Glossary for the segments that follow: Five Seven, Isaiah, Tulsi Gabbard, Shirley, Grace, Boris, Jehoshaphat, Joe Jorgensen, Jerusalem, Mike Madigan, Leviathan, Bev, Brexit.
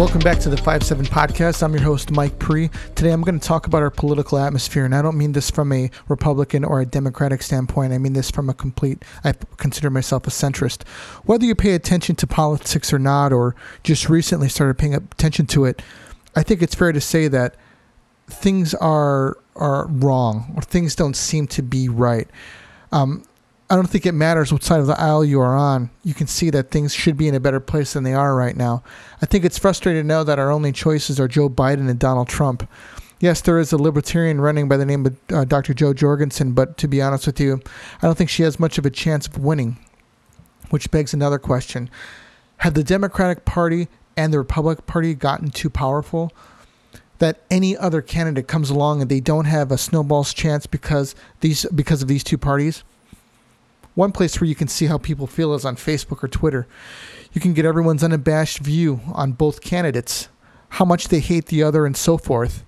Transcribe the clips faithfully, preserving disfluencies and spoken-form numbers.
Welcome back to the Five Seven podcast. I'm your host, Mike Pre. Today, I'm going to talk about our political atmosphere, and I don't mean this from a Republican or a Democratic standpoint. I mean this from a complete, I consider myself a centrist. Whether you pay attention to politics or not, or just recently started paying attention to it, I think it's fair to say that things are are wrong, or things don't seem to be right. Um, I don't think it matters what side of the aisle you are on. You can see that things should be in a better place than they are right now. I think it's frustrating to know that our only choices are Joe Biden and Donald Trump. Yes, there is a libertarian running by the name of uh, Doctor Joe Jorgensen, but to be honest with you, I don't think she has much of a chance of winning, which begs another question. Have the Democratic Party and the Republican Party gotten too powerful that any other candidate comes along and they don't have a snowball's chance because these because of these two parties? One place where you can see how people feel is on Facebook or Twitter. You can get everyone's unabashed view on both candidates, how much they hate the other, and so forth.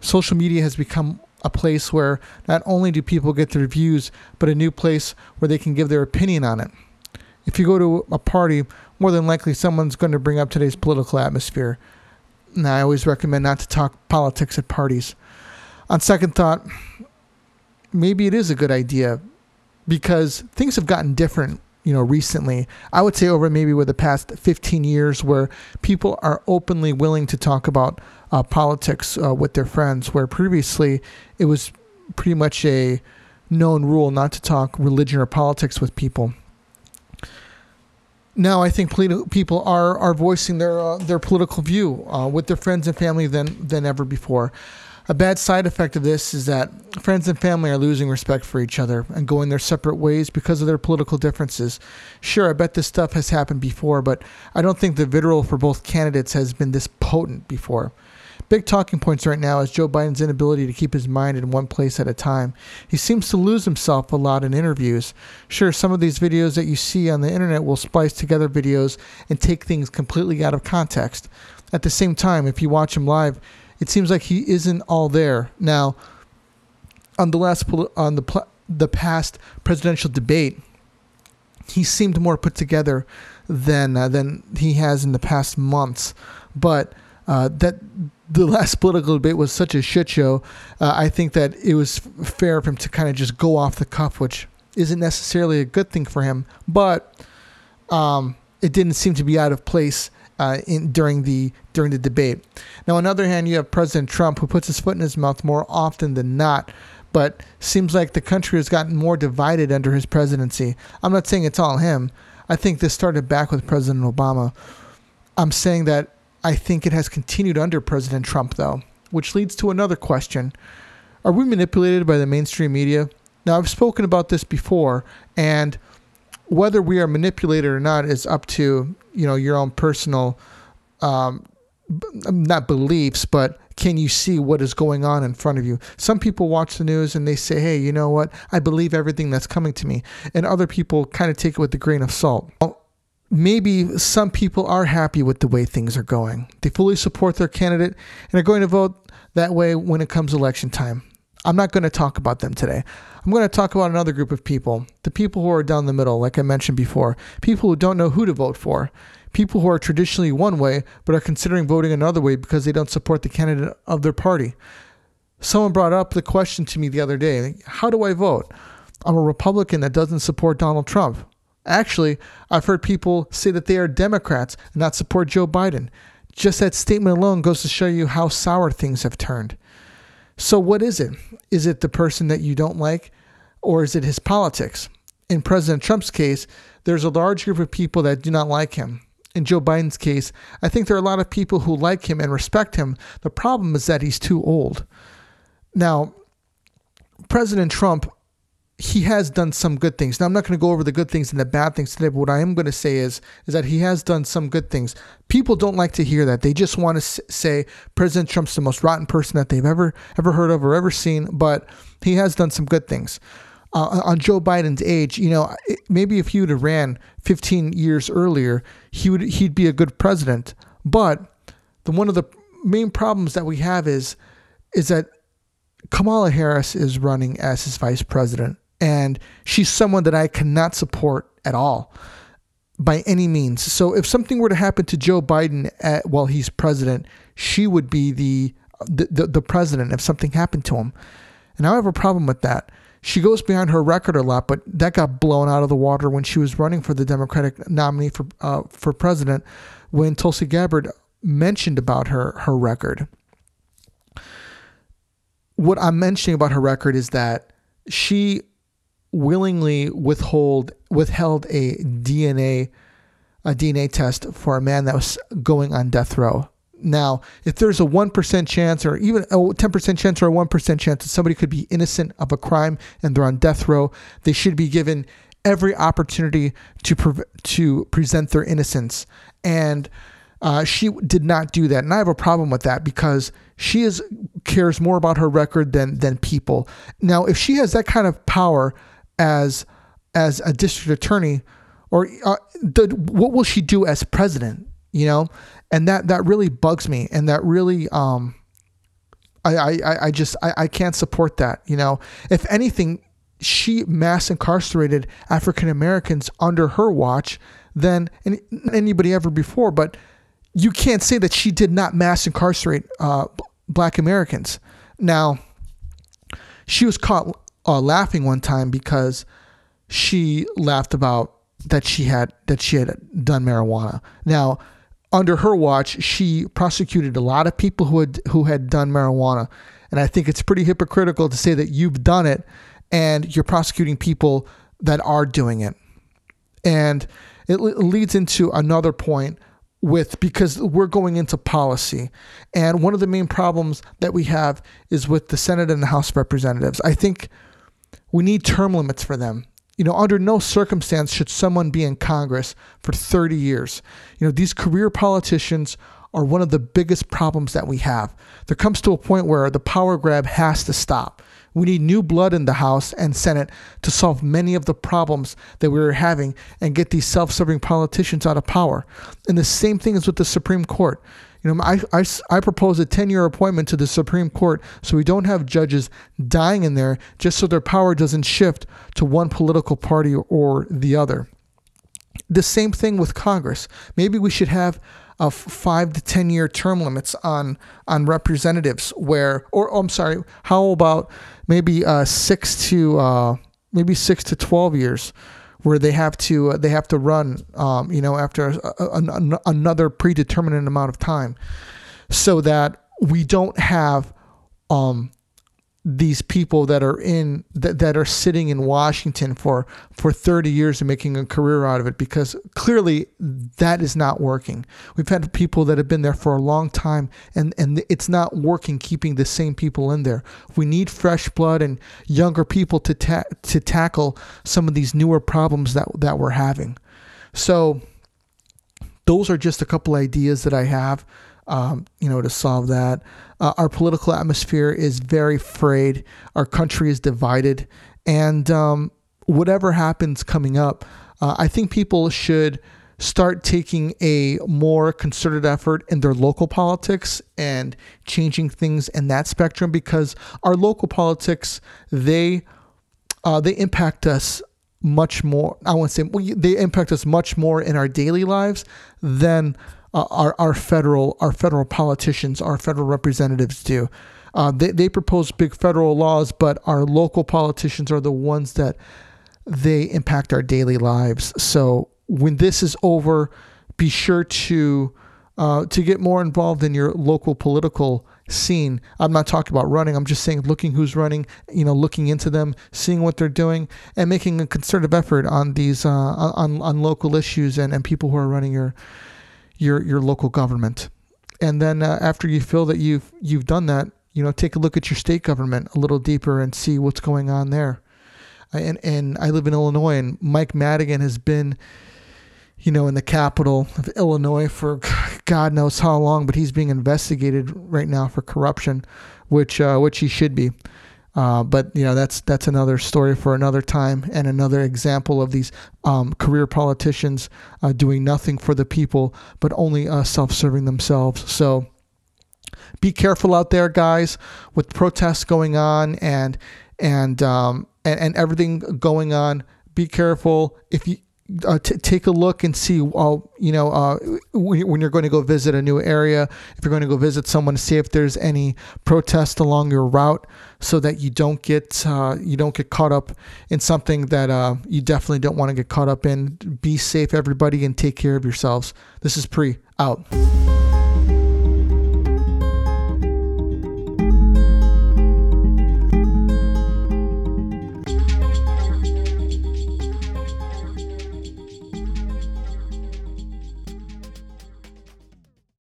Social media has become a place where not only do people get their views, but a new place where they can give their opinion on it. If you go to a party, more than likely someone's going to bring up today's political atmosphere. Now, I always recommend not to talk politics at parties. On second thought, maybe it is a good idea, because things have gotten different, you know, recently. I would say over maybe with the past fifteen years, where people are openly willing to talk about uh, politics uh, with their friends, where previously it was pretty much a known rule not to talk religion or politics with people. Now I think politi- people are are voicing their uh, their political view uh, with their friends and family than than ever before. A bad side effect of this is that friends and family are losing respect for each other and going their separate ways because of their political differences. Sure, I bet this stuff has happened before, but I don't think the vitriol for both candidates has been this potent before. Big talking points right now is Joe Biden's inability to keep his mind in one place at a time. He seems to lose himself a lot in interviews. Sure, some of these videos that you see on the internet will splice together videos and take things completely out of context. At the same time, if you watch him live, it seems like he isn't all there. Now, on the last on the pl- the past presidential debate, he seemed more put together than uh, than he has in the past months. But uh, that the last political debate was such a shit show. Uh, I think that it was fair of him to kind of just go off the cuff, which isn't necessarily a good thing for him. But um, it didn't seem to be out of place Uh, in, during the during the debate. Now, on the other hand, you have President Trump, who puts his foot in his mouth more often than not, but seems like the country has gotten more divided under his presidency. I'm not saying it's all him. I think this started back with President Obama. I'm saying that I think it has continued under President Trump, though, which leads to another question. Are we manipulated by the mainstream media? Now, I've spoken about this before, and whether we are manipulated or not is up to, you know, your own personal, um, not beliefs, but can you see what is going on in front of you? Some people watch the news and they say, hey, you know what? I believe everything that's coming to me. And other people kind of take it with a grain of salt. Maybe some people are happy with the way things are going. They fully support their candidate and are going to vote that way when it comes election time. I'm not going to talk about them today. I'm going to talk about another group of people, the people who are down the middle, like I mentioned before, people who don't know who to vote for, people who are traditionally one way but are considering voting another way because they don't support the candidate of their party. Someone brought up the question to me the other day, how do I vote? I'm a Republican that doesn't support Donald Trump. Actually, I've heard people say that they are Democrats and not support Joe Biden. Just that statement alone goes to show you how sour things have turned. So what is it? Is it the person that you don't like, or is it his politics? In President Trump's case, there's a large group of people that do not like him. In Joe Biden's case, I think there are a lot of people who like him and respect him. The problem is that he's too old. Now, President Trump, he has done some good things. Now, I'm not going to go over the good things and the bad things today, but what I am going to say is, is that he has done some good things. People don't like to hear that. They just want to say President Trump's the most rotten person that they've ever, ever heard of or ever seen, but he has done some good things. Uh, on Joe Biden's age, you know, maybe if he would have ran fifteen years earlier, he would, he'd be a good president. But the, one of the main problems that we have is, is that Kamala Harris is running as his vice president. And she's someone that I cannot support at all. by any means. So if something were to happen to Joe Biden at, while he's president, she would be the, the, the, the president if something happened to him. And I have a problem with that. She goes beyond her record a lot, but that got blown out of the water when she was running for the Democratic nominee for uh, for president, when Tulsi Gabbard mentioned about her her record. What I'm mentioning about her record is that she willingly withhold withheld a D N A a D N A test for a man that was going on death row. Now, if there's a one percent chance or even a ten percent chance or a one percent chance that somebody could be innocent of a crime and they're on death row, they should be given every opportunity to pre- to present their innocence. And uh, she did not do that. And I have a problem with that because she is cares more about her record than than people. Now, if she has that kind of power as as a district attorney, or uh, the, what will she do as president? You know, and that, that really bugs me. And that really, um, I, I, I just, I, I can't support that. You know, if anything, she mass incarcerated African-Americans under her watch than any, anybody ever before. But you can't say that she did not mass incarcerate, uh, black Americans. Now, she was caught uh, laughing one time because she laughed about that she had, that she had done marijuana. Now, under her watch, she prosecuted a lot of people who had who had done marijuana. And I think it's pretty hypocritical to say that you've done it and you're prosecuting people that are doing it. And it le- leads into another point with, because we're going into policy. And one of the main problems that we have is with the Senate and the House of Representatives. I think we need term limits for them. You know, under no circumstance should someone be in Congress for thirty years. You know, these career politicians are one of the biggest problems that we have. There comes to a point where the power grab has to stop. We need new blood in the House and Senate to solve many of the problems that we're having and get these self-serving politicians out of power. And the same thing is with the Supreme Court. You know, I, I, I propose a ten-year appointment to the Supreme Court so we don't have judges dying in there just so their power doesn't shift to one political party or the other. The same thing with Congress. Maybe we should have a five to ten-year term limits on on representatives where, or oh, I'm sorry, how about maybe uh, six to uh, maybe six to twelve years, where they have to uh, they have to run, um, you know, after a, a, an, another predetermined amount of time, so that we don't have um, these people that are in that, that are sitting in Washington for for thirty years and making a career out of it, because clearly that is not working. We've had people that have been there for a long time, and and it's not working keeping the same people in there. We need fresh blood and younger people to ta- to tackle some of these newer problems that that we're having. So those are just a couple ideas that I have. Um, you know, to solve that. Uh, our political atmosphere is very frayed. Our country is divided. And um, whatever happens coming up, uh, I think people should start taking a more concerted effort in their local politics and changing things in that spectrum, because our local politics, they uh, they impact us much more. I won't say they impact us much more in our daily lives than Uh, our our federal our federal politicians, our federal representatives do. Uh, they they propose big federal laws, but our local politicians are the ones that they impact our daily lives. So when this is over, be sure to uh, to get more involved in your local political scene. I'm not talking about running. I'm just saying looking who's running, you know, looking into them, seeing what they're doing, and making a concerted effort on these uh, on on local issues and, and people who are running your. your your local government. And then uh, after you feel that you've you've done that, you know, take a look at your state government a little deeper and see what's going on there. And and I live in Illinois, and Mike Madigan has been, you know, in the capital of Illinois for God knows how long, but he's being investigated right now for corruption, which uh, which he should be. Uh, but, you know, that's that's another story for another time, and another example of these um, career politicians uh, doing nothing for the people, but only uh, self-serving themselves. So be careful out there, guys, with protests going on and and um, and, and everything going on. Be careful. If you uh, t- take a look and see, uh, you know, uh, when, when you're going to go visit a new area, if you're going to go visit someone, see if there's any protest along your route, so that you don't get uh, you don't get caught up in something that uh, you definitely don't want to get caught up in. Be safe, everybody, and take care of yourselves. This is Pre out.